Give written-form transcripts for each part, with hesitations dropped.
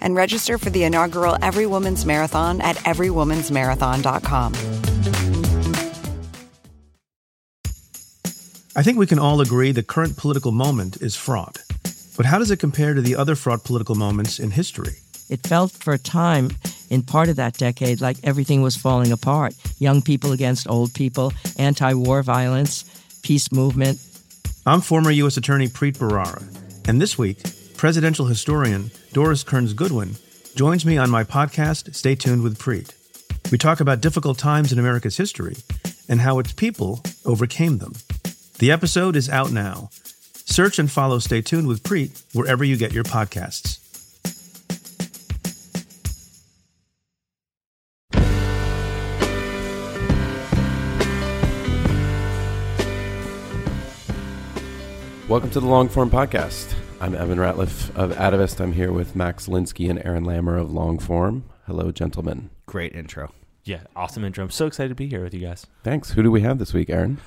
and register for the inaugural Every Woman's Marathon at everywomansmarathon.com. I think we can all agree the current political moment is fraught. But how does it compare to the other fraught political moments in history? It felt for a time in part of that decade like everything was falling apart. Young people against old people, anti-war violence, peace movement. I'm former U.S. Attorney Preet Bharara, and this week, presidential historian Doris Kearns Goodwin joins me on my podcast, Stay Tuned with Preet. We talk about difficult times in America's history and how its people overcame them. The episode is out now. Search and follow Stay Tuned with Preet wherever you get your podcasts. Welcome to the Longform Podcast. I'm Evan Ratliff of Atavist. I'm here with Max Linsky and Aaron Lammer of Longform. Hello, gentlemen. Great intro. Yeah, awesome intro. I'm so excited to be here with you guys. Thanks. Who do we have this week, Aaron?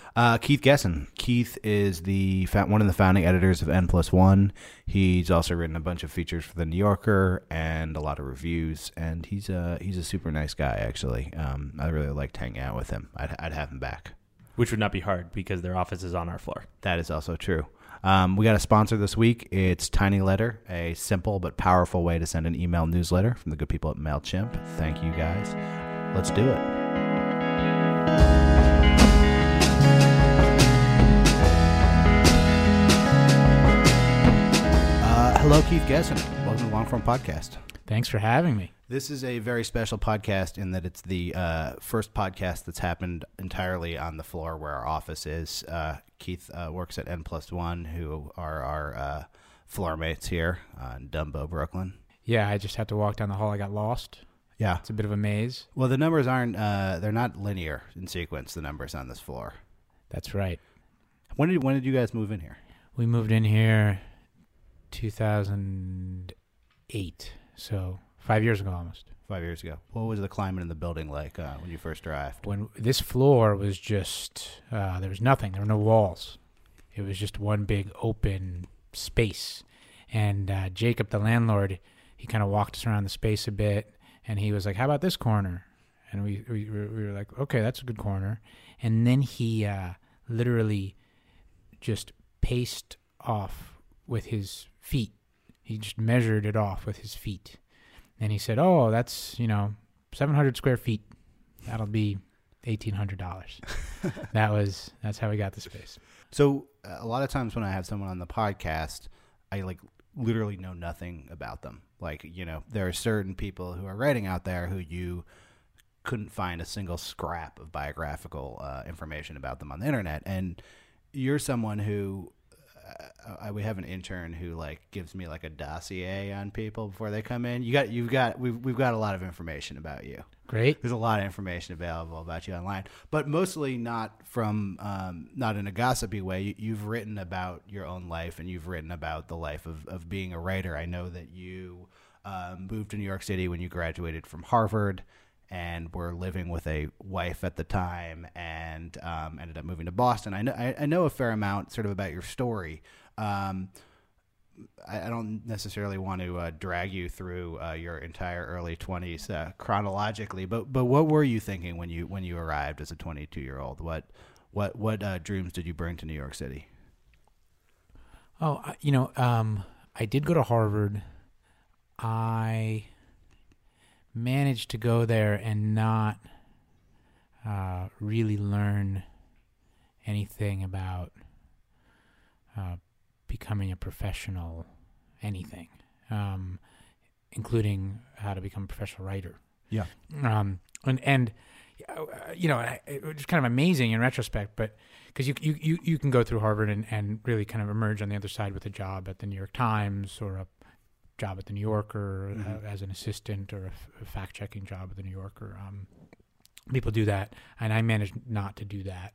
Keith Gessen. Keith is one of the founding editors of N+1. He's also written a bunch of features for The New Yorker and a lot of reviews, and he's a super nice guy, actually. I really liked hanging out with him. I'd have him back. Which would not be hard because their office is on our floor. That is also true. We got a sponsor this week. It's Tiny Letter, a simple but powerful way to send an email newsletter from the good people at MailChimp. Thank you, guys. Let's do it. Hello, Keith Gessen. Welcome to the Longform Podcast. Thanks for having me. This is a very special podcast in that it's the first podcast that's happened entirely on the floor where our office is. Keith works at N+1, who are our floor mates here in Dumbo, Brooklyn. Yeah, I just had to walk down the hall. I got lost. Yeah. It's a bit of a maze. Well, the numbers they're not linear in sequence, the numbers on this floor. That's right. When did you guys move in here? We moved in here 2008, so 5 years ago almost. 5 years ago. What was the climate in the building like when you first arrived? When this floor was just, there was nothing. There were no walls. It was just one big open space. And Jacob, the landlord, he kind of walked us around the space a bit. And he was like, how about this corner? And we were like, okay, that's a good corner. And then he literally just paced off with his feet. He just measured it off with his feet. And he said, oh, that's, 700 square feet. That'll be $1,800. That's how we got the space. So a lot of times when I have someone on the podcast, I literally know nothing about them. There are certain people who are writing out there who you couldn't find a single scrap of biographical information about them on the internet. And you're someone who, we have an intern who gives me a dossier on people before they come in. We've got a lot of information about you. Great. There's a lot of information available about you online, but mostly not from, not in a gossipy way. You've written about your own life and you've written about the life of being a writer. I know that you moved to New York City when you graduated from Harvard and were living with a wife at the time and ended up moving to Boston. I know a fair amount sort of about your story. I don't necessarily want to drag you through your entire early 20s chronologically, but what were you thinking when you arrived as a 22-year-old? What dreams did you bring to New York City? Oh, I did go to Harvard. I managed to go there and not really learn anything about becoming a professional anything, including how to become a professional writer. Yeah. It's kind of amazing in retrospect, but because you can go through Harvard and really kind of emerge on the other side with a job at the New York Times or a job at The New Yorker, as an assistant, or a fact-checking job at The New Yorker. People do that, and I managed not to do that.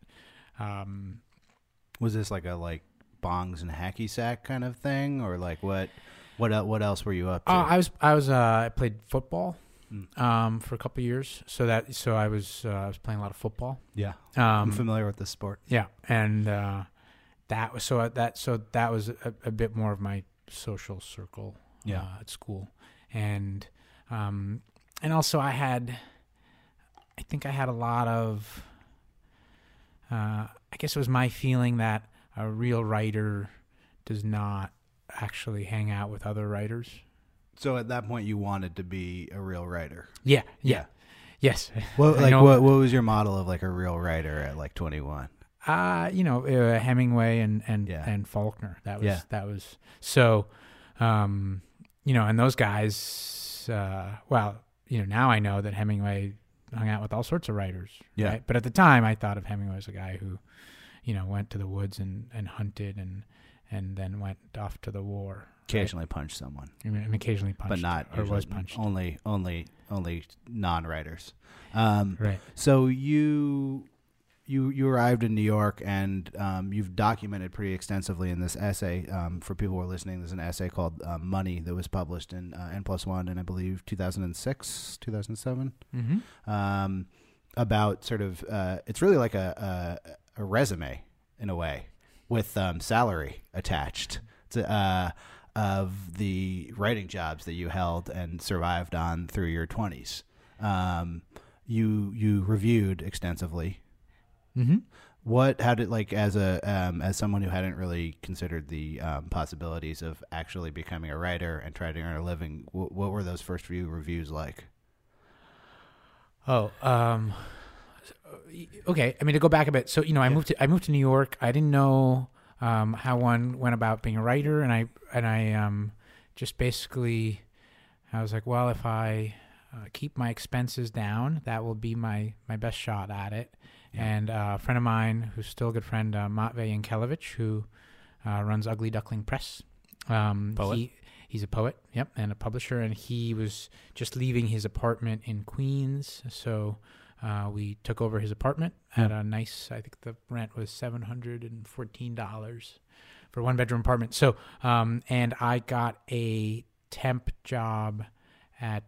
Was this like a bongs and hacky sack kind of thing, or like what else were you up to? I played football for a couple of years, so I was playing a lot of football. Yeah, I'm familiar with this sport. Yeah, and that was a bit more of my social circle. Yeah. At school, and also I think I had a lot of. I guess it was my feeling that a real writer does not actually hang out with other writers. So at that point, you wanted to be a real writer. Yeah. Yes. Well, what was your model of a real writer at 21? Hemingway and Faulkner. That was so. And those guys. Now I know that Hemingway hung out with all sorts of writers. Yeah. Right? But at the time, I thought of Hemingway as a guy who, went to the woods and hunted and then went off to the war. Occasionally punched someone. And occasionally punched. But not. Or was punched. Only non-writers. Right. So you arrived in New York, and you've documented pretty extensively in this essay. For people who are listening, there's an essay called Money that was published in N+1 in, I believe, 2006, 2007, about sort of, it's really like a resume in a way with salary attached to, of the writing jobs that you held and survived on through your 20s. You reviewed extensively. Mm-hmm. How did as someone who hadn't really considered the possibilities of actually becoming a writer and trying to earn a living, what were those first few reviews like? Okay. I mean, to go back a bit. So, I moved to New York. I didn't know how one went about being a writer, and I just basically I was like, well, if I keep my expenses down, that will be my best shot at it. And a friend of mine, who's still a good friend, Matvei Yankelevich, who runs Ugly Duckling Presse. Poet. He's a poet, yep, and a publisher. And he was just leaving his apartment in Queens, so we took over his apartment at a nice. I think the rent was $714 for a one-bedroom apartment. So, and I got a temp job at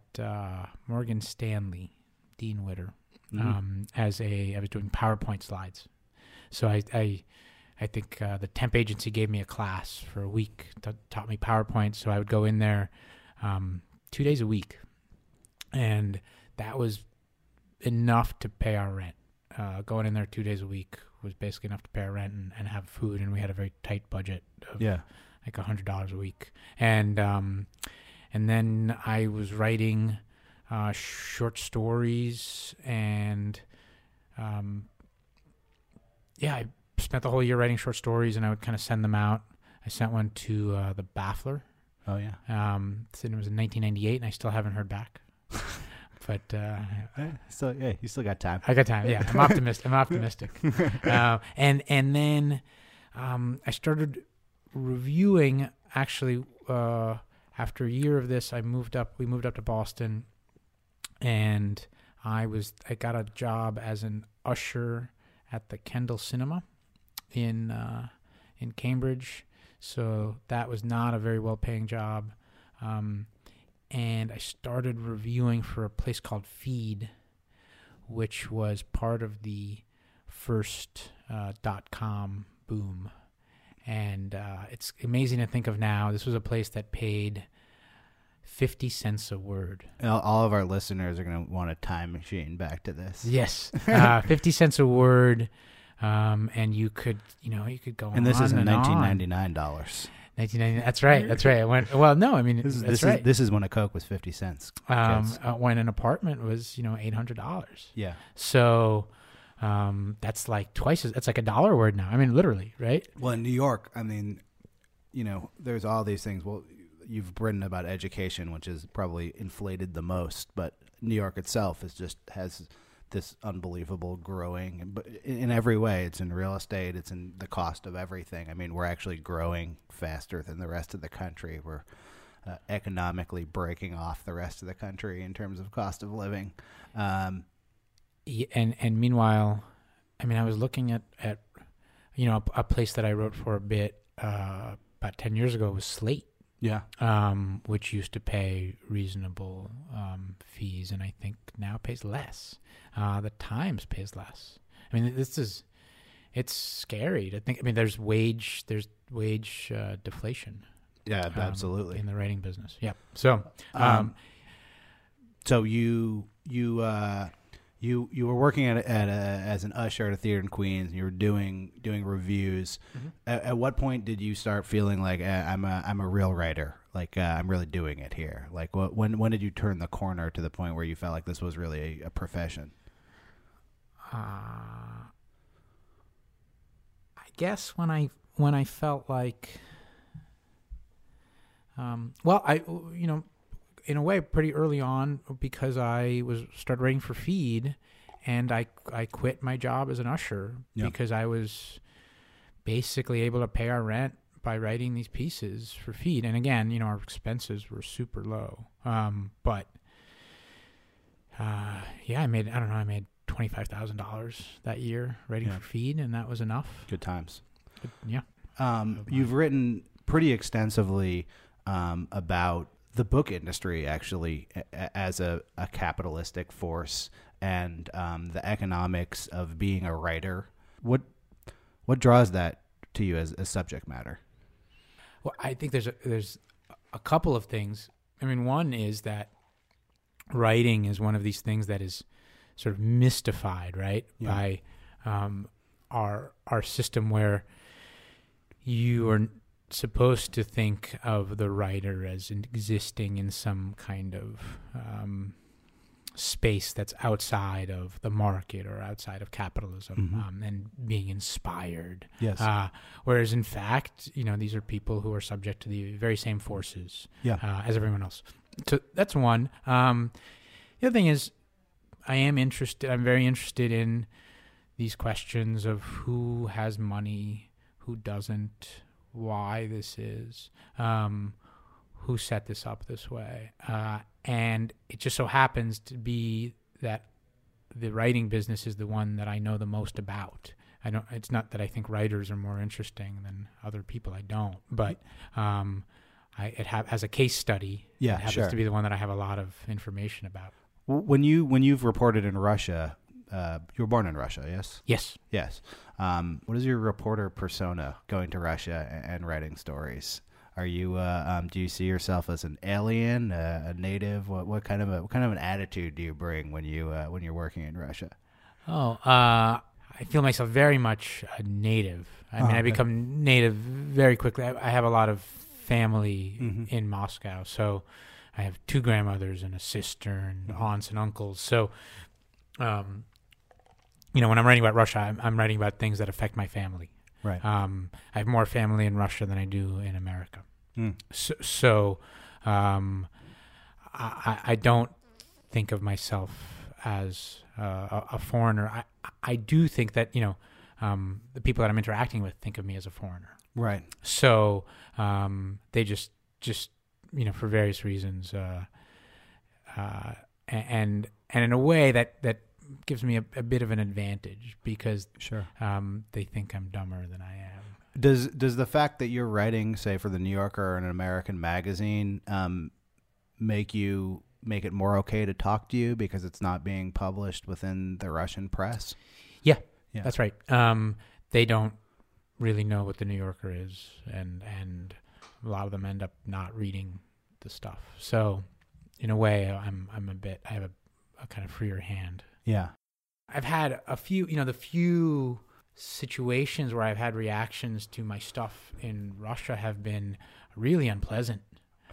Morgan Stanley, Dean Witter. I was doing PowerPoint slides. So I think the temp agency gave me a class for a week, taught me PowerPoint. So I would go in there 2 days a week, and that was enough to pay our rent. Going in there 2 days a week was basically enough to pay our rent and have food. And we had a very tight budget of like $100 a week. And then I was writing short stories, and I spent the whole year writing short stories, and I would kind of send them out. I sent one to The Baffler. Oh yeah. It was in 1998, and I still haven't heard back. But you still got time. I got time. Yeah, I'm optimistic. And then I started reviewing. Actually, after a year of this, we moved up to Boston. And I got a job as an usher at the Kendall cinema in Cambridge. So that was not a very well-paying job. And I started reviewing for a place called Feed, which was part of the first .com boom. And it's amazing to think of now. This was a place that paid 50 cents a word. All of our listeners are going to want a time machine back to this. Yes. 50 cents a word. And you could go on and on. And this is in $19.99. That's right. This is when a Coke was 50 cents. When an apartment was, $800. Yeah. So that's like that's like $1 a word now. I mean, literally, right? Well, in New York, I mean, there's all these things. Well, you've written about education, which is probably inflated the most, but New York itself has this unbelievable growing. But in every way, it's in real estate, it's in the cost of everything. I mean, we're actually growing faster than the rest of the country. We're economically breaking off the rest of the country in terms of cost of living. And meanwhile, I mean, I was looking at you know, a place that I wrote for a bit about 10 years ago was Slate. Yeah. Which used to pay reasonable fees, and I think now pays less. The Times pays less. I mean, it's scary to think. I mean, there's wage deflation. Yeah, absolutely. In the writing business. Yeah. So, so you were working as an usher at a theater in Queens, and you were doing reviews. Mm-hmm. At what point did you start feeling like I'm a real writer? Like I'm really doing it here. Like when did you turn the corner to the point where you felt like this was really a profession? I guess when I felt like, in a way, pretty early on, because I started writing for Feed, and I quit my job as an usher because I was basically able to pay our rent by writing these pieces for Feed. And again, you know, our expenses were super low. I made $25,000 that year writing for Feed, and that was enough. Good times. Yeah. You've written pretty extensively about the book industry, actually, as a capitalistic force, and the economics of being a writer. What draws that to you as a subject matter? Well, I think there's a couple of things. I mean, one is that writing is one of these things that is sort of mystified, right? Yeah. By our system, where you are supposed to think of the writer as existing in some kind of space that's outside of the market or outside of capitalism, and being inspired. Yes. Whereas in fact, you know, these are people who are subject to the very same forces as everyone else. So that's one. The other thing is, I'm very interested in these questions of who has money, who doesn't, why this is, who set this up this way. And it just so happens to be that the writing business is the one that I know the most about. It's not that I think writers are more interesting than other people. I don't, but, as a case study, it happens to be the one that I have a lot of information about. When you've reported in Russia, you were born in Russia, yes? Yes. What is your reporter persona going to Russia and writing stories? Are you? Do you see yourself as an alien, a native? What kind of an attitude do you bring when you're working in Russia? I feel myself very much a native. I become native very quickly. I have a lot of family in Moscow, so I have two grandmothers and a sister and aunts and uncles. So, you know, when I'm writing about Russia, I'm writing about things that affect my family. Right. I have more family in Russia than I do in America. So I don't think of myself as a foreigner. I do think that, you know, the people that I'm interacting with think of me as a foreigner. Right. So they just you know, for various reasons, and in a way that gives me a bit of an advantage, because they think I'm dumber than I am. Does the fact that you're writing, say, for The New Yorker or an American magazine, make it more okay to talk to you because it's not being published within the Russian press? Yeah. That's right. They don't really know what The New Yorker is, and a lot of them end up not reading the stuff. So, in a way, I have a kind of freer hand. Yeah. I've had a few, you know, the few situations where I've had reactions to my stuff in Russia have been really unpleasant.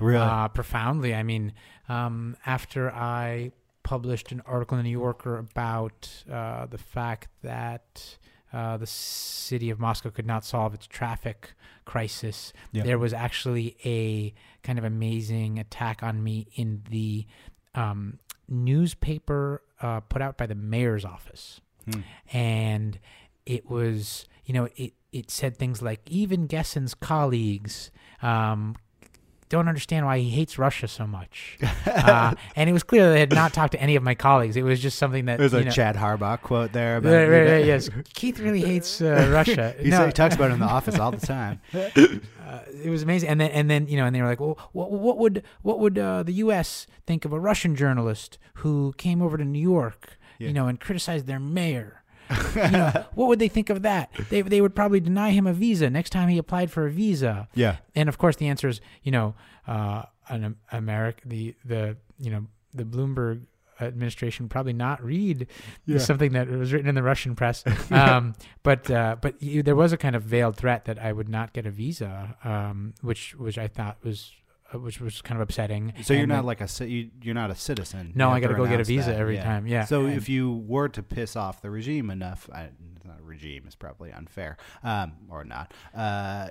Really? Profoundly. I mean, after I published an article in The New Yorker about the fact that the city of Moscow could not solve its traffic crisis. Yep. There was actually a kind of amazing attack on me in the newspaper put out by the mayor's office. And it was, you know, it said things like, even Gessen's colleagues don't understand why he hates Russia so much. And it was clear they had not talked to any of my colleagues. It was just something that... There's a Chad Harbach quote there. About right, yes. Keith really hates Russia. He talks about it in the office all the time. It was amazing. And then and they were like, well, what would the U.S. think of a Russian journalist who came over to New York, and criticized their mayor? What would they think of that? They would probably deny him a visa next time he applied for a visa. Yeah. And of course the answer is, the Bloomberg administration probably not read something that was written in the Russian press. But there was a kind of veiled threat that I would not get a visa, which I thought was... which was kind of upsetting. So you're not like you're not a citizen. No, I got to go get a visa every time. Yeah. So if you were to piss off the regime enough, it's not a regime, it's probably unfair, or not.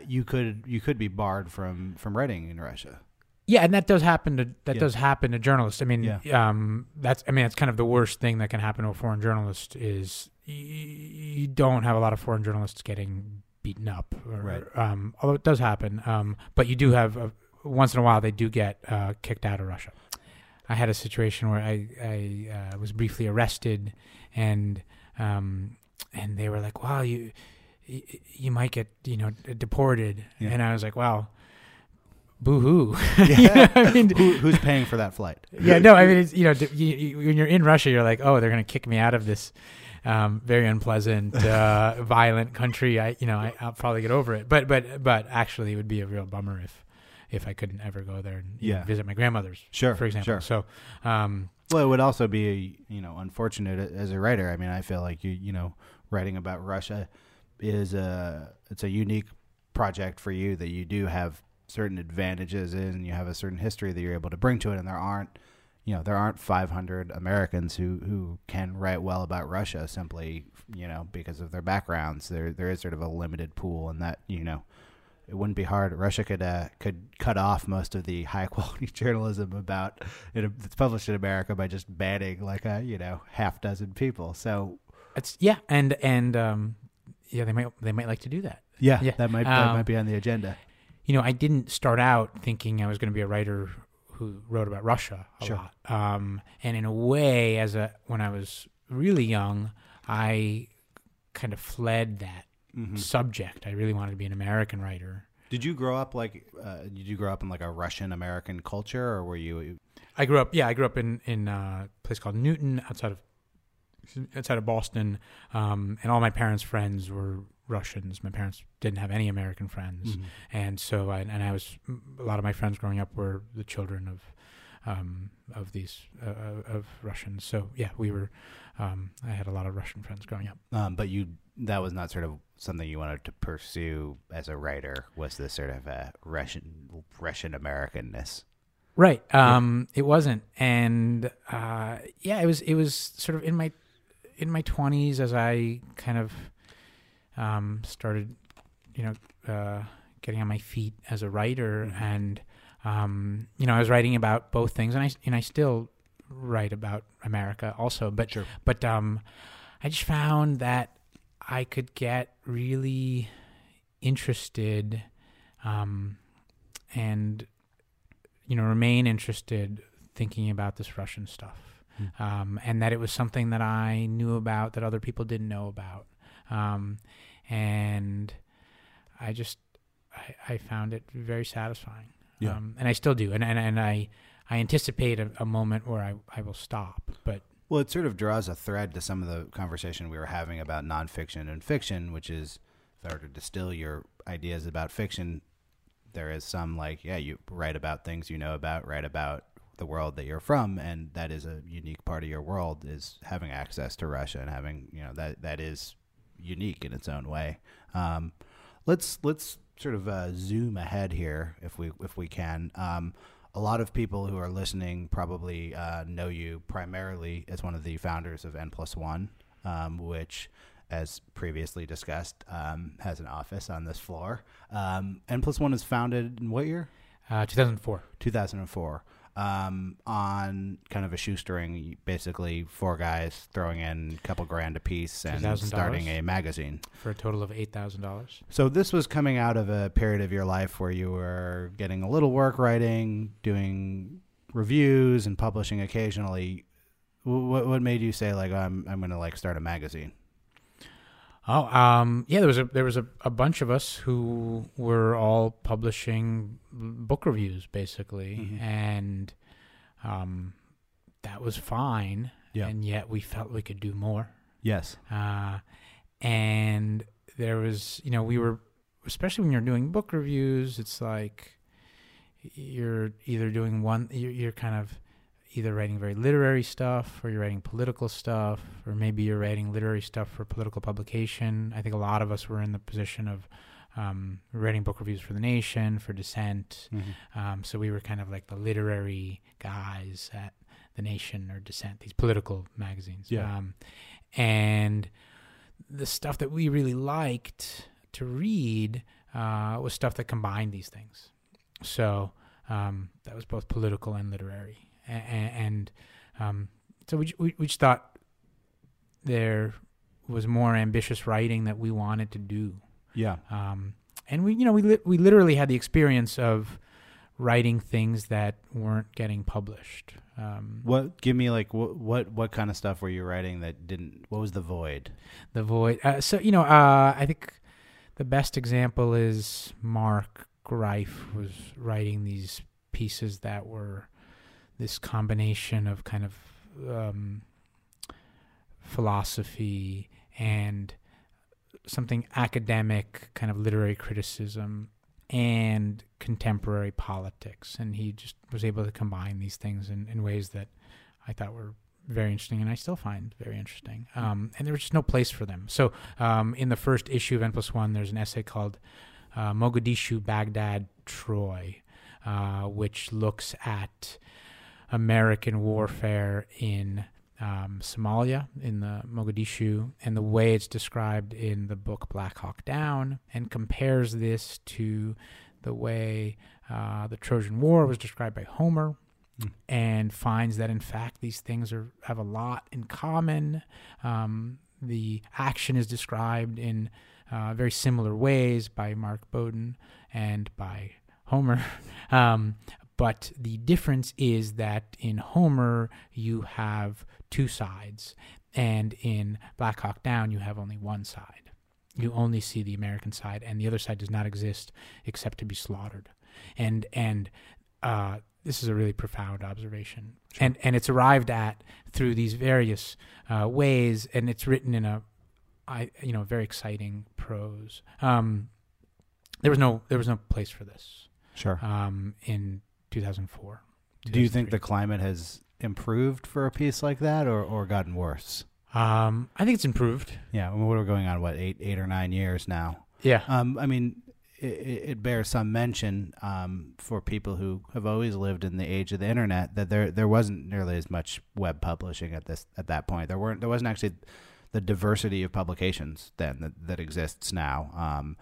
You could be barred from writing in Russia. Yeah, and that does happen to journalists. I mean, that's kind of the worst thing that can happen to a foreign journalist is you don't have a lot of foreign journalists getting beaten up. Although it does happen, but you do have once in a while, they do get kicked out of Russia. I had a situation where I was briefly arrested, and they were like, "Wow, you might get deported," and I was like, "Wow, boo-hoo." I mean, who's paying for that flight? It's, when you're in Russia, you're like, "Oh, they're gonna kick me out of this very unpleasant, violent country." I'll probably get over it, but actually, it would be a real bummer if I couldn't ever go there and visit my grandmother's, for example. So, it would also be, unfortunate as a writer. I mean, I feel like you writing about Russia is it's a unique project for you that you do have certain advantages in. You have a certain history that you're able to bring to it, and there aren't 500 Americans who can write well about Russia simply, because of their backgrounds. There is sort of a limited pool, and that, it wouldn't be hard. Russia could cut off most of the high quality journalism about that's published in America by just banning like a half dozen people. So it's they might like to do that. That might be on the agenda. I didn't start out thinking I was going to be a writer who wrote about Russia a lot. And in a way, when I was really young, I kind of fled that. Mm-hmm. Subject. I really wanted to be an American writer. Did you grow up in like a Russian American culture, or were you? I grew up in a place called Newton outside of Boston, and all my parents' friends were Russians. My parents didn't have any American friends, mm-hmm. and so I was, a lot of my friends growing up were the children of Russians. So we were, I had a lot of Russian friends growing up. But that was not sort of something you wanted to pursue as a writer, was this sort of a Russian Americanness. Right. It wasn't. And, it was sort of in my 20s as I kind of, started, getting on my feet as a writer, mm-hmm. and, I was writing about both things, and I still write about America also, but I just found that I could get really interested, and remain interested thinking about this Russian stuff, mm-hmm. And that it was something that I knew about that other people didn't know about, and I just I found it very satisfying. Yeah. And I still do, and I anticipate a moment where I will stop. But it sort of draws a thread to some of the conversation we were having about nonfiction and fiction, which is, if I were to distill your ideas about fiction, there is some you write about things you know about, write about the world that you're from, and that is a unique part of your world, is having access to Russia and having that is unique in its own way. Let's sort of zoom ahead here if we can. A lot of people who are listening probably know you primarily as one of the founders of N+1, which, as previously discussed, has an office on this floor. N+1 is founded in what year? 2004. on kind of a shoestring, basically four guys throwing in a couple grand a piece and starting a magazine. For a total of $8,000. So this was coming out of a period of your life where you were getting a little work writing, doing reviews and publishing occasionally. What made you say, like, I'm going to, like, start a magazine? Oh, yeah, there was a bunch of us who were all publishing book reviews, basically, mm-hmm. and that was fine, yeah. and yet we felt we could do more. Yes. And there was, you know, we were, especially when you're doing book reviews, it's like you're either doing one, you're kind of either writing very literary stuff or you're writing political stuff, or maybe you're writing literary stuff for political publication. I think a lot of us were in the position of writing book reviews for The Nation, for Dissent. Mm-hmm. So we were kind of like the literary guys at The Nation or Dissent, these political magazines. Yeah. And the stuff that we really liked to read was stuff that combined these things. So that was both political and literary. And so we just thought there was more ambitious writing that we wanted to do. Yeah. And we literally had the experience of writing things that weren't getting published. What kind of stuff were you writing that didn't? What was the void? The void. I think the best example is Mark Greif was writing these pieces that were this combination of kind of philosophy and something academic, kind of literary criticism and contemporary politics. And he just was able to combine these things in ways that I thought were very interesting and I still find very interesting. And there was just no place for them. So in the first issue of N+1, there's an essay called Mogadishu, Baghdad, Troy, which looks at American warfare in Somalia, in the Mogadishu, and the way it's described in the book Black Hawk Down, and compares this to the way the Trojan War was described by Homer, and finds that in fact these things have a lot in common. The action is described in very similar ways by Mark Bowden and by Homer. But the difference is that in Homer, you have two sides, and in Black Hawk Down, you have only one side. You only see the American side, and the other side does not exist except to be slaughtered. And this is a really profound observation. Sure. And it's arrived at through these various ways, and it's written in a very exciting prose. There was no place for this. Sure. In 2004. Do you think the climate has improved for a piece like that, or gotten worse? I think it's improved. Yeah, I mean, we're going on eight or 9 years now. Yeah. I mean, it bears some mention for people who have always lived in the age of the internet that there wasn't nearly as much web publishing at that point. There wasn't actually the diversity of publications then that exists now.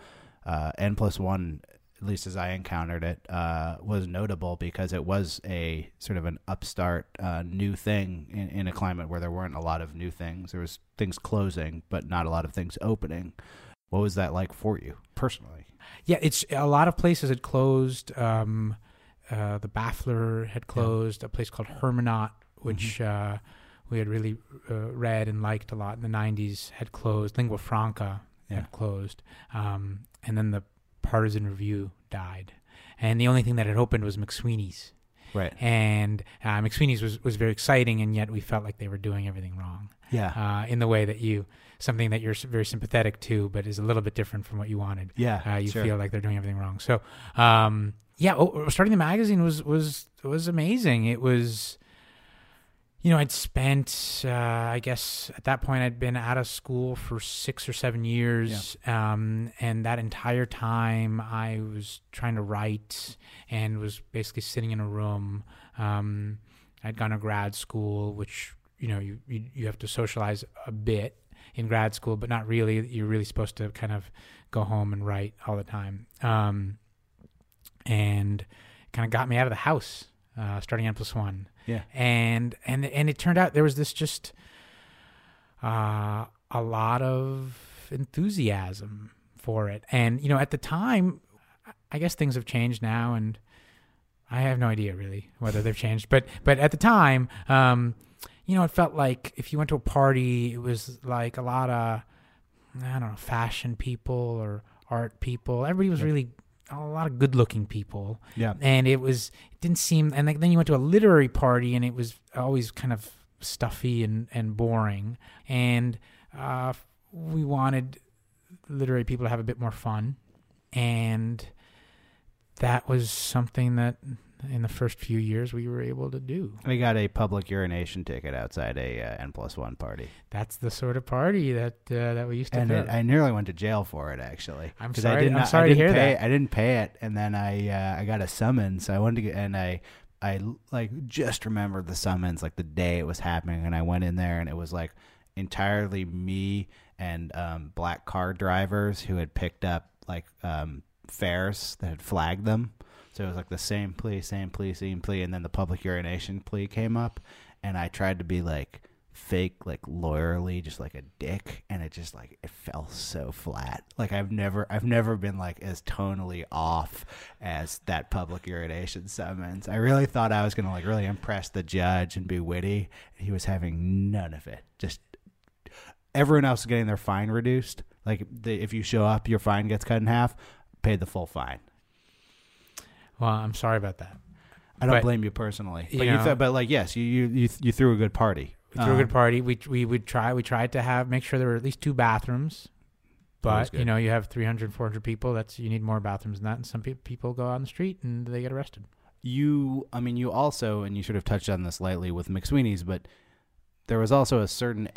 N+1. At least as I encountered it, was notable because it was a sort of an upstart new thing in a climate where there weren't a lot of new things. There was things closing, but not a lot of things opening. What was that like for you personally? Yeah, it's a lot of places had closed. The Baffler had closed, yeah. A place called Hermonaut, which mm-hmm. We had really read and liked a lot in the 90s, had closed. Lingua Franca had closed. And then the Partisan Review died, and the only thing that had opened was McSweeney's. Right. And McSweeney's was very exciting, and yet we felt like they were doing everything wrong. Yeah. In the way that something that you're very sympathetic to, but is a little bit different from what you wanted. Yeah. You sure. feel like they're doing everything wrong. So, starting the magazine was amazing. It was, I'd spent, I guess at that point I'd been out of school for 6 or 7 years. Yeah. And that entire time I was trying to write and was basically sitting in a room. I'd gone to grad school, which, you have to socialize a bit in grad school, but not really. You're really supposed to kind of go home and write all the time. And it kind of got me out of the house. starting N+1. Yeah. And it turned out there was this just a lot of enthusiasm for it. And, you know, at the time, I guess things have changed now, and I have no idea really whether they've changed. But at the time, you know, it felt like if you went to a party, it was like a lot of, I don't know, fashion people or art people. Everybody was really a lot of good-looking people. Yeah. And it didn't seem, and then you went to a literary party, and it was always kind of stuffy and boring. And we wanted literary people to have a bit more fun. And that was something that in the first few years we were able to do. We got a public urination ticket outside a N+1 party. That's the sort of party that we used to do. I nearly went to jail for it, actually. I'm sorry. I didn't pay it, and then I got a summons. So I wanted to get, and I like just remembered the summons like the day it was happening, and I went in there, and it was like entirely me and black car drivers who had picked up like fares that had flagged them. So it was like the same plea, and then the public urination plea came up, and I tried to be like fake, like lawyerly, just like a dick, and it just like it fell so flat. Like I've never been like as tonally off as that public urination summons. I really thought I was gonna like really impress the judge and be witty. He was having none of it. Just everyone else was getting their fine reduced. Like if you show up, your fine gets cut in half. Paid the full fine. Well, I'm sorry about that. I don't blame you personally. But yes, you threw a good party. We threw a good party. We tried to make sure there were at least two bathrooms. But, you know, you have 300, 400 people. You need more bathrooms than that. And some people go out on the street and they get arrested. You also, and you sort of touched on this lightly with McSweeney's, but there was also a certain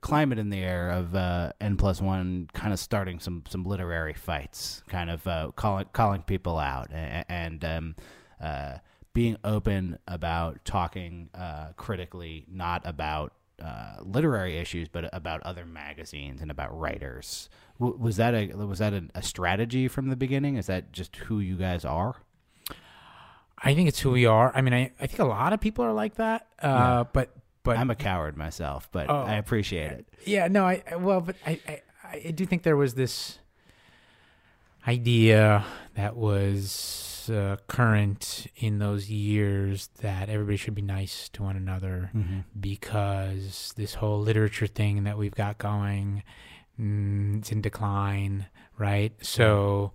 climate in the air of N+1 kind of starting some literary fights, kind of calling people out and being open about talking critically, not about literary issues, but about other magazines and about writers. Was that a strategy from the beginning? Is that just who you guys are? I think it's who we are. I mean, I think a lot of people are like that, yeah. But I'm a coward myself, but I appreciate it. Yeah, no, I do think there was this idea that was current in those years that everybody should be nice to one another, mm-hmm. because this whole literature thing that we've got going, it's in decline, right? So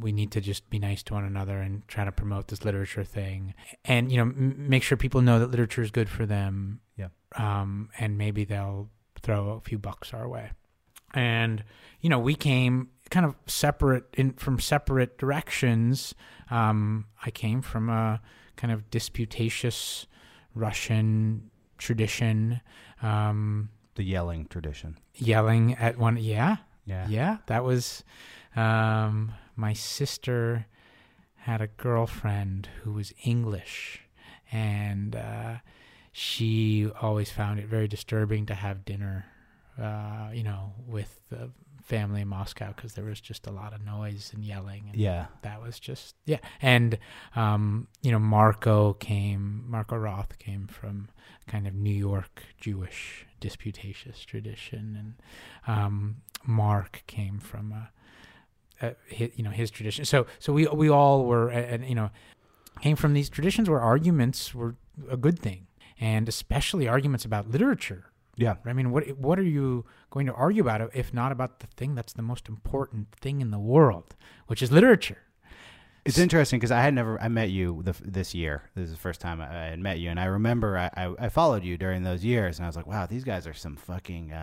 we need to just be nice to one another and try to promote this literature thing, and you know, make sure people know that literature is good for them. Yeah. And maybe they'll throw a few bucks our way. And you know, we came kind of from separate directions. I came from a kind of disputatious Russian tradition. The yelling tradition. Yelling at one, yeah. Yeah. Yeah, that was my sister had a girlfriend who was English, and she always found it very disturbing to have dinner, you know, with the family in Moscow because there was just a lot of noise and yelling. And yeah. That was just, yeah. And, you know, Marco Roth came from kind of New York Jewish disputatious tradition, and Mark came from his tradition. So we all were, you know, came from these traditions where arguments were a good thing, and especially arguments about literature. Yeah, I mean, what are you going to argue about if not about the thing that's the most important thing in the world, which is literature? It's interesting because I met you this year. This is the first time I had met you, and I remember I followed you during those years, and I was like, wow, these guys are some fucking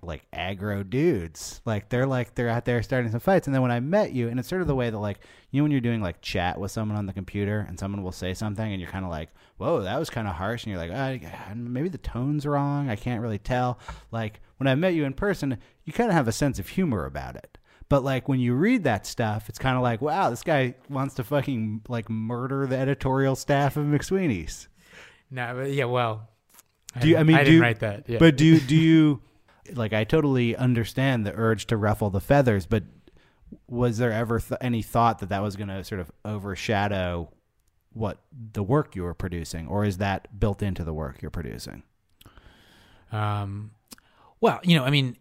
like aggro dudes. They're out there starting some fights. And then when I met you, and it's sort of the way that like, you know, when you're doing like chat with someone on the computer, and someone will say something, and you're kind of like, whoa, that was kind of harsh, and you're like, oh, maybe the tone's wrong. I can't really tell. Like when I met you in person, you kind of have a sense of humor about it. But like when you read that stuff, it's kind of like, wow, this guy wants to fucking like murder the editorial staff of McSweeney's. No, but yeah, well, I didn't write that. Yeah. But do you like? I totally understand the urge to ruffle the feathers, but was there ever any thought that was going to sort of overshadow what the work you're producing, or is that built into the work you're producing? Well, you know, I mean,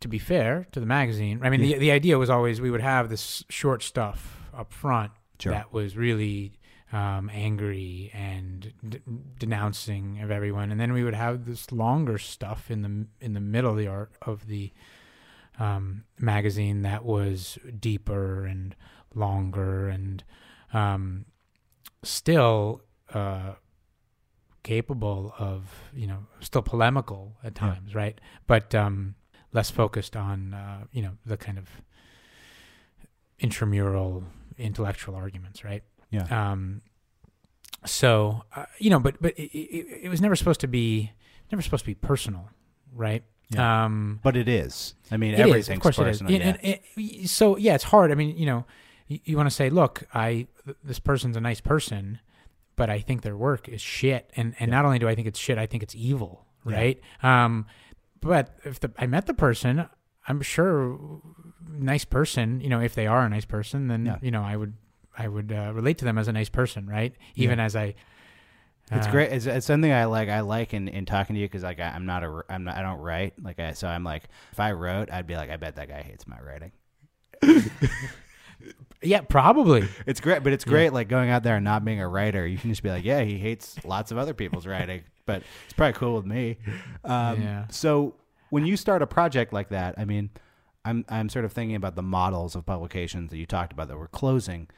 to be fair to the magazine, I mean, the idea was always we would have this short stuff up front that was really angry and denouncing of everyone, and then we would have this longer stuff in the middle of the magazine that was deeper and longer and still capable of, you know, still polemical at times, right? But less focused on, you know, the kind of intramural intellectual arguments, right? Yeah. So, you know, but it was never supposed to be personal, right? Yeah. But it is. I mean, everything's personal. And so, yeah, it's hard. I mean, you know, you want to say, look, this person's a nice person, but I think their work is shit. And not only do I think it's shit, I think it's evil, right? Yeah. But if I met the person, I'm sure nice person, you know, if they are a nice person, then, you know, I would relate to them as a nice person, right? Even as I... it's great. It's something I like. I like in talking to you because, like, I don't write. Like, so I'm like, if I wrote, I'd be like, I bet that guy hates my writing. Yeah, probably. It's great, but it's great, like, going out there and not being a writer. You can just be like, yeah, he hates lots of other people's writing, but it's probably cool with me. So when you start a project like that, I mean, I'm sort of thinking about the models of publications that you talked about that were closing.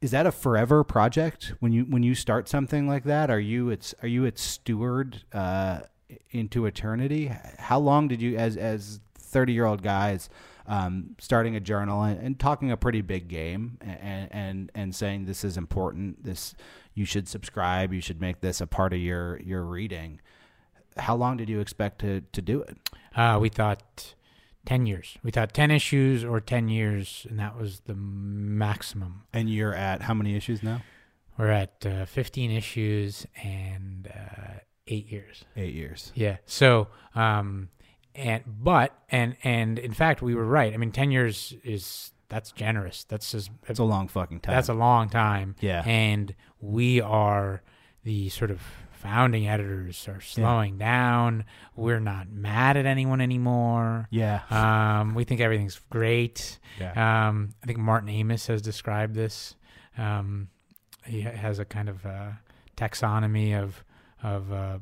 Is that a forever project when you start something like that? Are you its steward into eternity? How long did you, as 30-year-old guys, starting a journal and talking a pretty big game and saying this is important, this you should subscribe, you should make this a part of your reading. How long did you expect to do it? We thought 10 years. We thought 10 issues or 10 years, and that was the maximum. And you're at how many issues now? We're at 15 issues and 8 years. 8 years. Yeah. So, and in fact, we were right. I mean, 10 years that's generous. It's a long fucking time. That's a long time. Yeah. And we are the sort of founding editors are slowing down. We're not mad at anyone anymore. Yeah. We think everything's great. Yeah. I think Martin Amis has described this. He has a kind of taxonomy of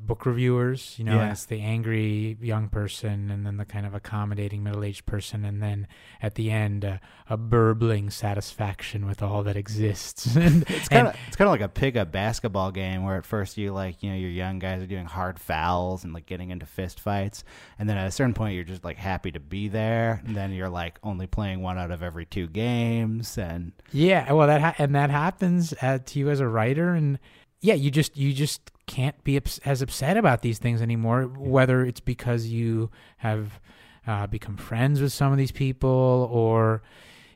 book reviewers. You know, it's the angry young person, and then the kind of accommodating middle-aged person, and then at the end, a burbling satisfaction with all that exists. And it's kind of like a pickup basketball game, where at first you like, you know, your young guys are doing hard fouls and like getting into fist fights, and then at a certain point you're just like happy to be there, and then you're like only playing one out of every two games, and that happens to you as a writer, and you just can't be as upset about these things anymore, whether it's because you have become friends with some of these people or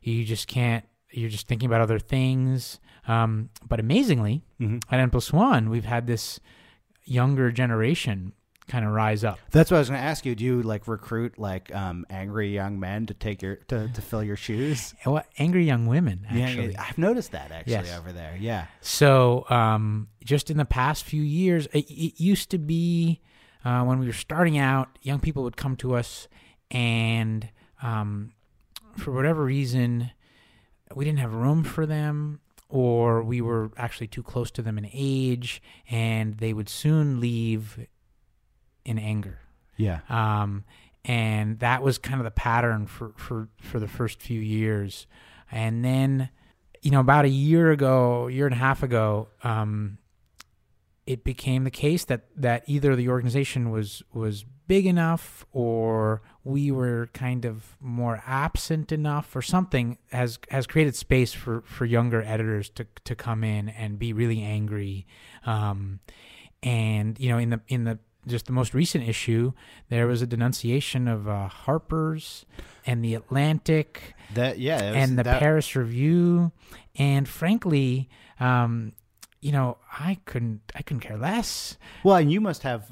you just can't, you're just thinking about other things. But amazingly, at N+1, we've had this younger generation kind of rise up. That's what I was going to ask you. Do you like recruit like angry young men to take to fill your shoes? Well, angry young women, actually. Yeah, I've noticed that actually over there. Yeah. So just in the past few years, it used to be when we were starting out, young people would come to us, and for whatever reason, we didn't have room for them, or we were actually too close to them in age, and they would soon leave in anger. Yeah. And that was kind of the pattern for the first few years. And then, you know, about a year and a half ago, it became the case that either the organization was big enough, or we were kind of more absent enough, or something has created space for younger editors to come in and be really angry. And, you know, in the just the most recent issue, there was a denunciation of Harper's and The Atlantic and the Paris Review. And frankly, you know, I couldn't care less. Well, and you must have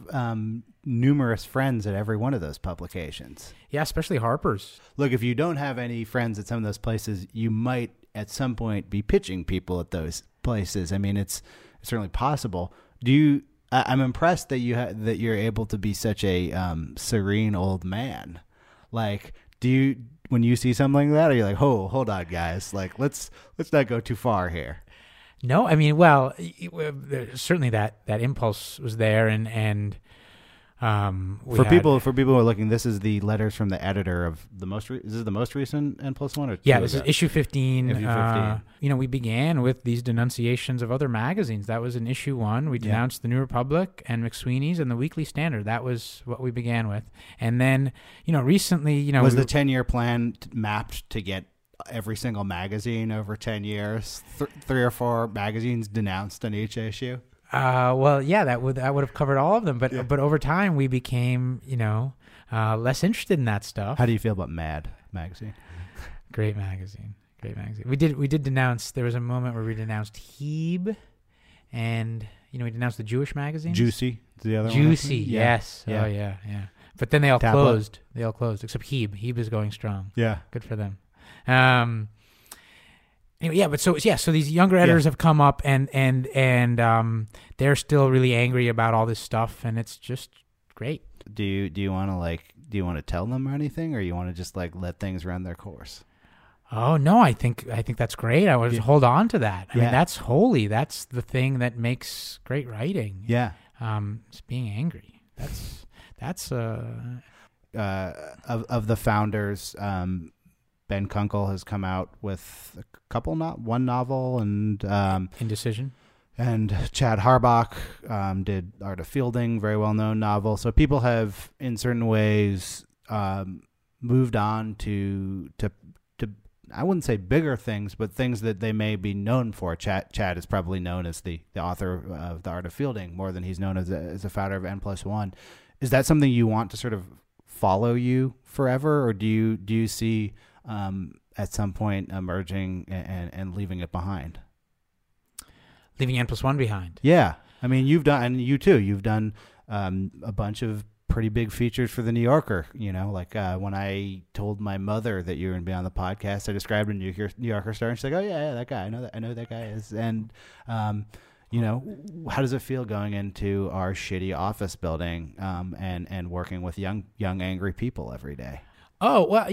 numerous friends at every one of those publications. Yeah, especially Harper's. Look, if you don't have any friends at some of those places, you might at some point be pitching people at those places. I mean, it's certainly possible. Do you? I'm impressed that you're able to be such a serene old man. Like, do you, when you see something like that, are you like, oh, hold on, guys, like let's not go too far here? No, I mean, well, certainly that impulse was there, and for people who are looking, this is the letters from the editor of the most. This is the most recent N+1, or yeah, this is issue 15. You know, we began with these denunciations of other magazines. That was in issue 1. We denounced The New Republic and McSweeney's and The Weekly Standard. That was what we began with, and then recently, was the 10-year plan mapped to get every single magazine over 10 years, 3 or 4 magazines denounced in each issue. Well, yeah, that would have covered all of them, but but over time we became, less interested in that stuff. How do you feel about Mad magazine? Great magazine. We did denounce. There was a moment where we denounced Hebe, and we denounced the Jewish magazine. Juicy, the other one. Juicy, yes. Yeah. Oh yeah. But then they all closed. They all closed except Hebe. Hebe is going strong. Yeah, good for them. Anyway, yeah, but so these younger editors have come up, and they're still really angry about all this stuff, and it's just great. Do you want to tell them or anything, or you want to just let things run their course? Oh no, I think that's great. I would hold on to that. I mean, that's holy. That's the thing that makes great writing. Yeah, it's being angry. That's of the founders. Ben Kunkel has come out with one novel, and Indecision, and Chad Harbach did Art of Fielding, very well known novel. So people have, in certain ways, moved on to I wouldn't say bigger things, but things that they may be known for. Chad is probably known as the author of The Art of Fielding more than he's known as a founder of N+1. Is that something you want to sort of follow you forever, or do you see at some point emerging and leaving it behind? Leaving N+1 behind. Yeah. I mean, you've done a bunch of pretty big features for The New Yorker. When I told my mother that you were going to be on the podcast, I described a New Yorker star, and she's like, oh yeah, that guy, I know that guy is. And, how does it feel going into our shitty office building, and working with young, angry people every day? Oh, well,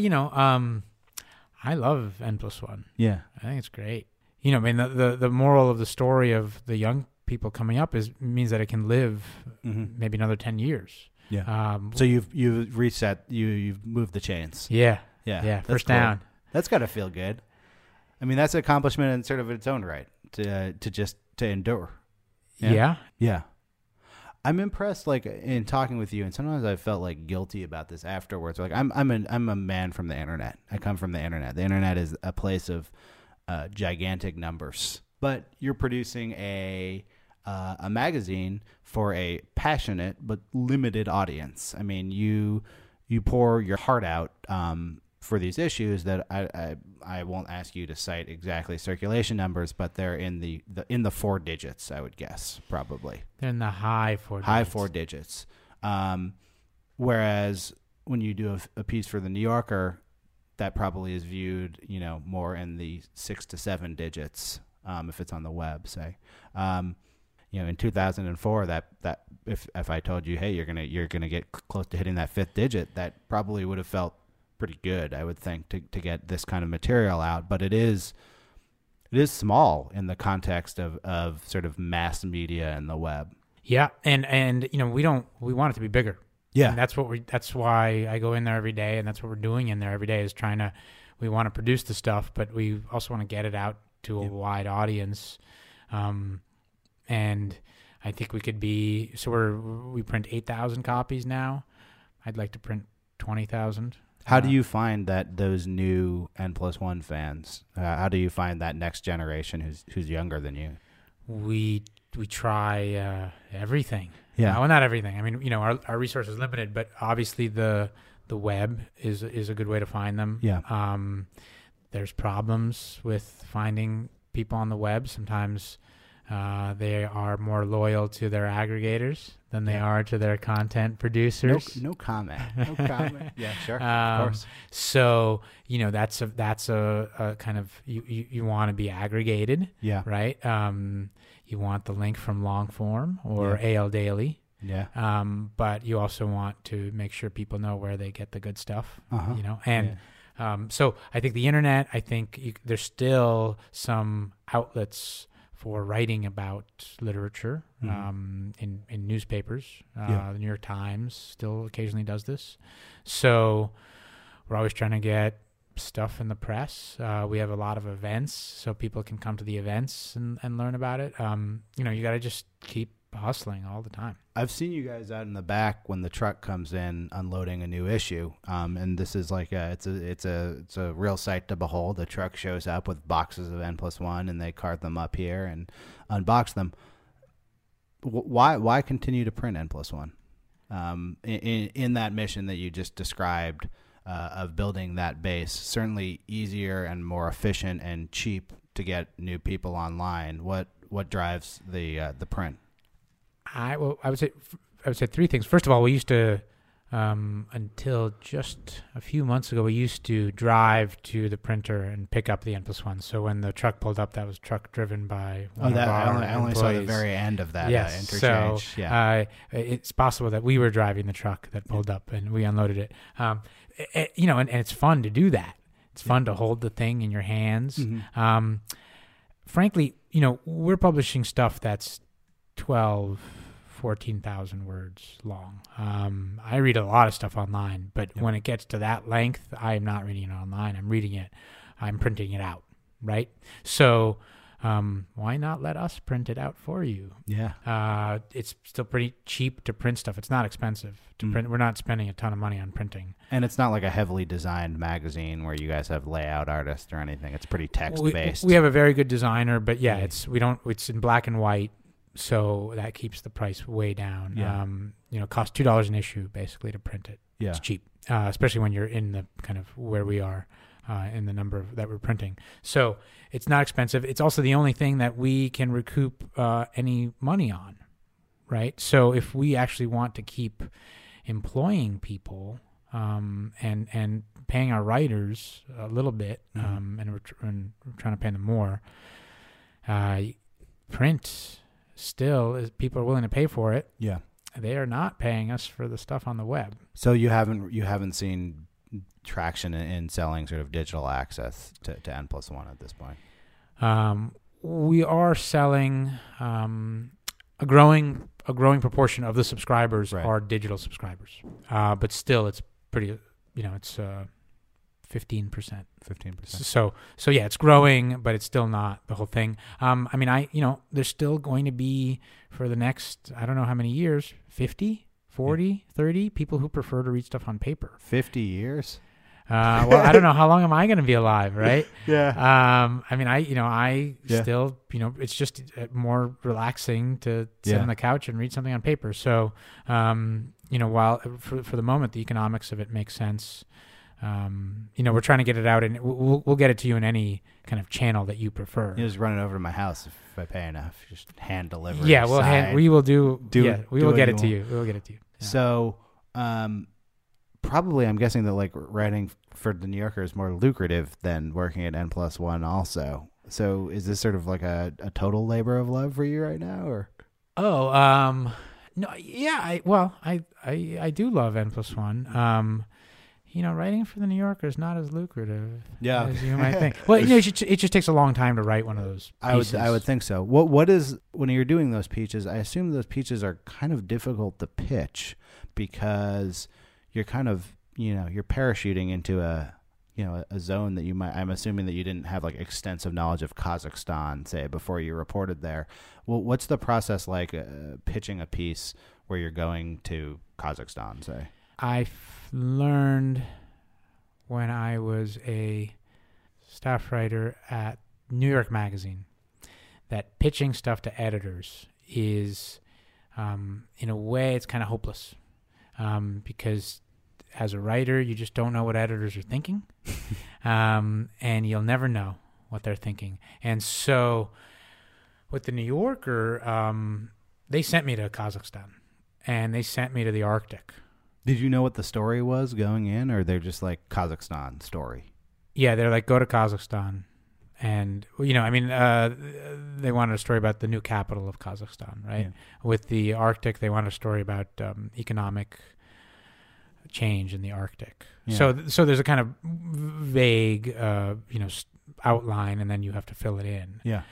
I love N+1. Yeah. I think it's great. The moral of the story of the young people coming up means that it can live maybe another 10 years. Yeah. So you've reached that, you've moved the chains. Yeah. Yeah. Yeah. First down. That's got to feel good. I mean, that's an accomplishment in sort of its own right to endure. Yeah. Yeah. Yeah. I'm impressed, in talking with you, and sometimes I felt guilty about this afterwards. I'm a man from the internet. I come from the internet. The internet is a place of gigantic numbers. But you're producing a magazine for a passionate but limited audience. I mean, you pour your heart out for these issues that I won't ask you to cite exactly circulation numbers, but they're in the 4 digits, I would guess, probably. They're in the high four digits. Whereas when you do a piece for The New Yorker, that probably is viewed, more in the 6 to 7 digits, if it's on the web, say. In 2004, that if I told you, hey, you're gonna get close to hitting that 5th digit, that probably would have felt pretty good, I would think, to get this kind of material out. But it is small in the context of sort of mass media and the web. Yeah, and we want it to be bigger. Yeah, and that's why I go in there every day, and that's what we're doing in there every day, is we want to produce the stuff, but we also want to get it out to a wide audience. And I think we could be, so we print 8,000 copies now. I'd like to print 20,000. How do you find that those new N+1 fans? How do you find that next generation who's younger than you? We try everything. Yeah, well, not everything. I mean, our resource is limited, but obviously the web is a good way to find them. Yeah. There's problems with finding people on the web. Sometimes They are more loyal to their aggregators than they are to their content producers. No comment. Yeah, sure. Of course. So, you know, that's a kind of, you want to be aggregated. Yeah. Right. You want the link from Longform or AL Daily. Yeah. But you also want to make sure people know where they get the good stuff, you know, and so I think the internet, there's still some outlets for writing about literature in newspapers. The New York Times still occasionally does this. So we're always trying to get stuff in the press. We have a lot of events, so people can come to the events and learn about it. You know, you got to just keep hustling all the time. I've seen you guys out in the back when the truck comes in unloading a new issue. And this is like it's a real sight to behold. The truck shows up with boxes of N+1 and they cart them up here and unbox them. Why continue to print N+1? In that mission that you just described of building that base, certainly easier and more efficient and cheap to get new people online. What drives the print? I would say three things. First of all, we used to, until just a few months ago, we used to drive to the printer and pick up the N+1. So when the truck pulled up, that was truck driven by one of our employees. I only saw the very end of that interchange. So it's possible that we were driving the truck that pulled up and we unloaded it. You know, and it's fun to do that. It's fun to hold the thing in your hands. Mm-hmm. Frankly, you know, we're publishing stuff that's 14,000 words long. I read a lot of stuff online, but when it gets to that length, I'm not reading it online. I'm reading it. I'm printing it out, right? So why not let us print it out for you? Yeah. It's still pretty cheap to print stuff. It's not expensive to print. We're not spending a ton of money on printing. And it's not like a heavily designed magazine where you guys have layout artists or anything. It's pretty text-based. We have a very good designer, but it's in black and white. So that keeps the price way down. Yeah. You know, it costs $2 an issue basically to print it. Yeah. It's cheap, especially when you're in the kind of where we are in the number that we're printing. So it's not expensive. It's also the only thing that we can recoup any money on, right? So if we actually want to keep employing people and paying our writers a little bit, and we're trying to pay them more, print... Still, is people are willing to pay for it. Yeah, they are not paying us for the stuff on the web. So you haven't seen traction in selling sort of digital access to N+1 at this point. We are selling a growing proportion of the subscribers are digital subscribers, but still it's pretty. You know, it's 15%. 15%. So yeah, it's growing, but it's still not the whole thing. I mean, there's still going to be for the next, I don't know how many years, 50, 40, 30 people who prefer to read stuff on paper. 50 years? Well, I don't know how long am I going to be alive, right? Yeah. I mean, I still, you know, it's just more relaxing to sit on the couch and read something on paper. So, you know, while for the moment, the economics of it makes sense. You know, we're trying to get it out, and we'll get it to you in any kind of channel that you prefer. You just run it over to my house if I pay enough. Just hand deliver. Yeah, We will get it to you. Yeah. So, probably, I'm guessing that like writing for The New Yorker is more lucrative than working at N+1. Also, so is this sort of like a total labor of love for you right now, or? Oh, no, yeah. I do love N+1. You know, writing for The New Yorker is not as lucrative as you might think. Well, you know, it just takes a long time to write one of those pieces. I would think so. What is, when you're doing those pitches, I assume those pitches are kind of difficult to pitch because you're kind of, you know, you're parachuting into a zone that you might, I'm assuming that you didn't have like extensive knowledge of Kazakhstan, say, before you reported there. Well, what's the process like pitching a piece where you're going to Kazakhstan, say? I learned when I was a staff writer at New York Magazine that pitching stuff to editors is, in a way, it's kind of hopeless because as a writer, you just don't know what editors are thinking, and you'll never know what they're thinking. And so With The New Yorker, they sent me to Kazakhstan, and they sent me to the Arctic. Did you know what the story was going in, or they're just like, Kazakhstan story? Yeah, they're like, go to Kazakhstan. And, you know, I mean, they wanted a story about the new capital of Kazakhstan, right? Yeah. With the Arctic, they wanted a story about economic change in the Arctic. Yeah. So there's a kind of vague, you know, outline, and then you have to fill it in. Yeah.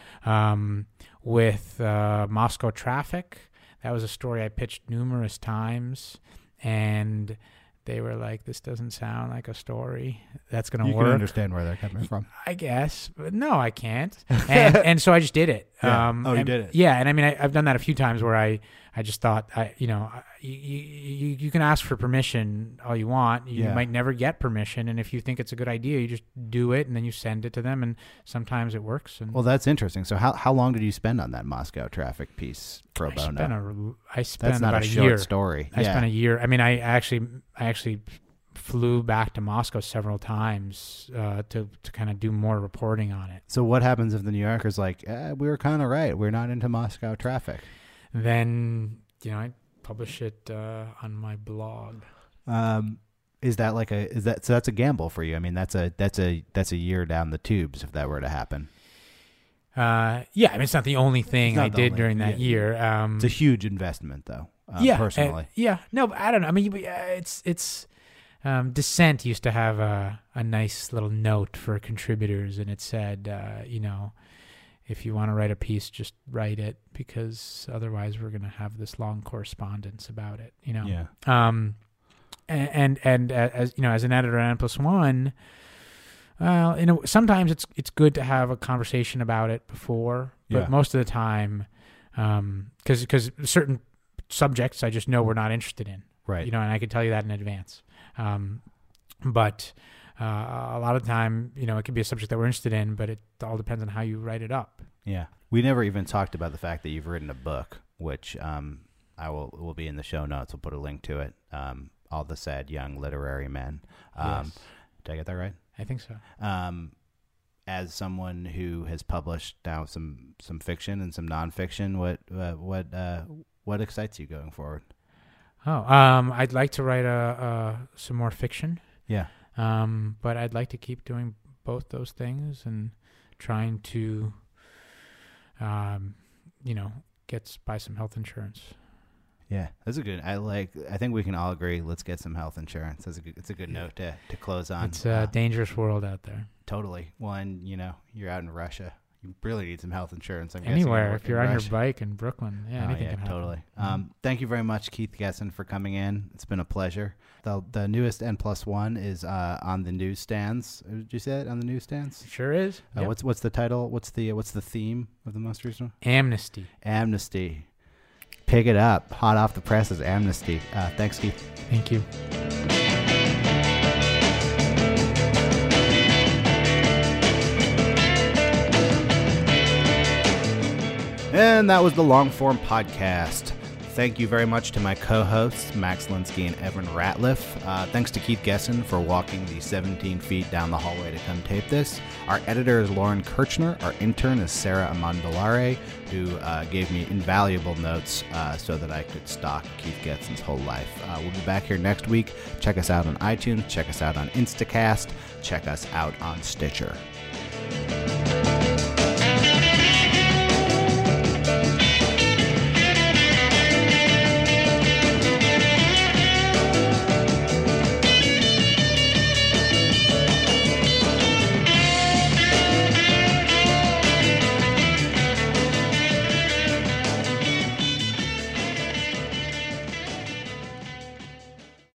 With Moscow Traffic, that was a story I pitched numerous times, and they were like, this doesn't sound like a story that's going to work. You can understand where they're coming from. I guess. But no, I can't. And so I just did it. Yeah. You did it. Yeah. And I mean, I've done that a few times where I just thought, you can ask for permission all you want. You might never get permission. And if you think it's a good idea, you just do it, and then you send it to them, and sometimes it works. And well, that's interesting. So how long did you spend on that Moscow Traffic piece pro bono? I spent that's not about a short year. Story. I spent a year. I mean, I actually flew back to Moscow several times to kind of do more reporting on it. So what happens if the New Yorker's like, we were kind of right, we're not into Moscow Traffic? Then, you know, I publish it on my blog. So that's a gamble for you. I mean, that's a year down the tubes if that were to happen. Yeah, I mean, it's not the only thing I did during that year. It's a huge investment, though. Personally. No, but I don't know. I mean, it's. Dissent used to have a nice little note for contributors, and it said, you know, if you want to write a piece, just write it, because otherwise we're going to have this long correspondence about it, you know? Yeah. And as you know, as an editor at N+1, well, you know, sometimes it's good to have a conversation about it before, but most of the time, because certain subjects I just know we're not interested in. Right. You know, and I can tell you that in advance. But a lot of the time, you know, it could be a subject that we're interested in, but it all depends on how you write it up. Yeah. We never even talked about the fact that you've written a book, which will be in the show notes. We'll put a link to it. All the Sad Young Literary Men. Yes. Did I get that right? I think so. As someone who has published now some fiction and some nonfiction, what excites you going forward? I'd like to write some more fiction. Yeah. But I'd like to keep doing both those things and trying to, you know, buy some health insurance. Yeah, that's a good. I think we can all agree. Let's get some health insurance. It's a good note to close on. It's a dangerous world out there. Totally. Well, and you know, you're out in Russia. You really need some health insurance. Anywhere, if you're on your bike in Brooklyn. Yeah, anything can happen. Totally. Thank you very much, Keith Gessen, for coming in. It's been a pleasure. The newest N+1 is on the newsstands. Did you say it? On the newsstands? It sure is. Yep. What's the title? What's the theme of the most recent one? Amnesty. Amnesty. Pick it up. Hot off the press is Amnesty. Thanks, Keith. Thank you. And that was the Longform Podcast. Thank you very much to my co-hosts, Max Linsky and Evan Ratliff. Thanks to Keith Gessen for walking the 17 feet down the hallway to come tape this. Our editor is Lauren Kirchner. Our intern is Sarah Amandolare, who gave me invaluable notes so that I could stalk Keith Gessen's whole life. We'll be back here next week. Check us out on iTunes. Check us out on Instacast. Check us out on Stitcher.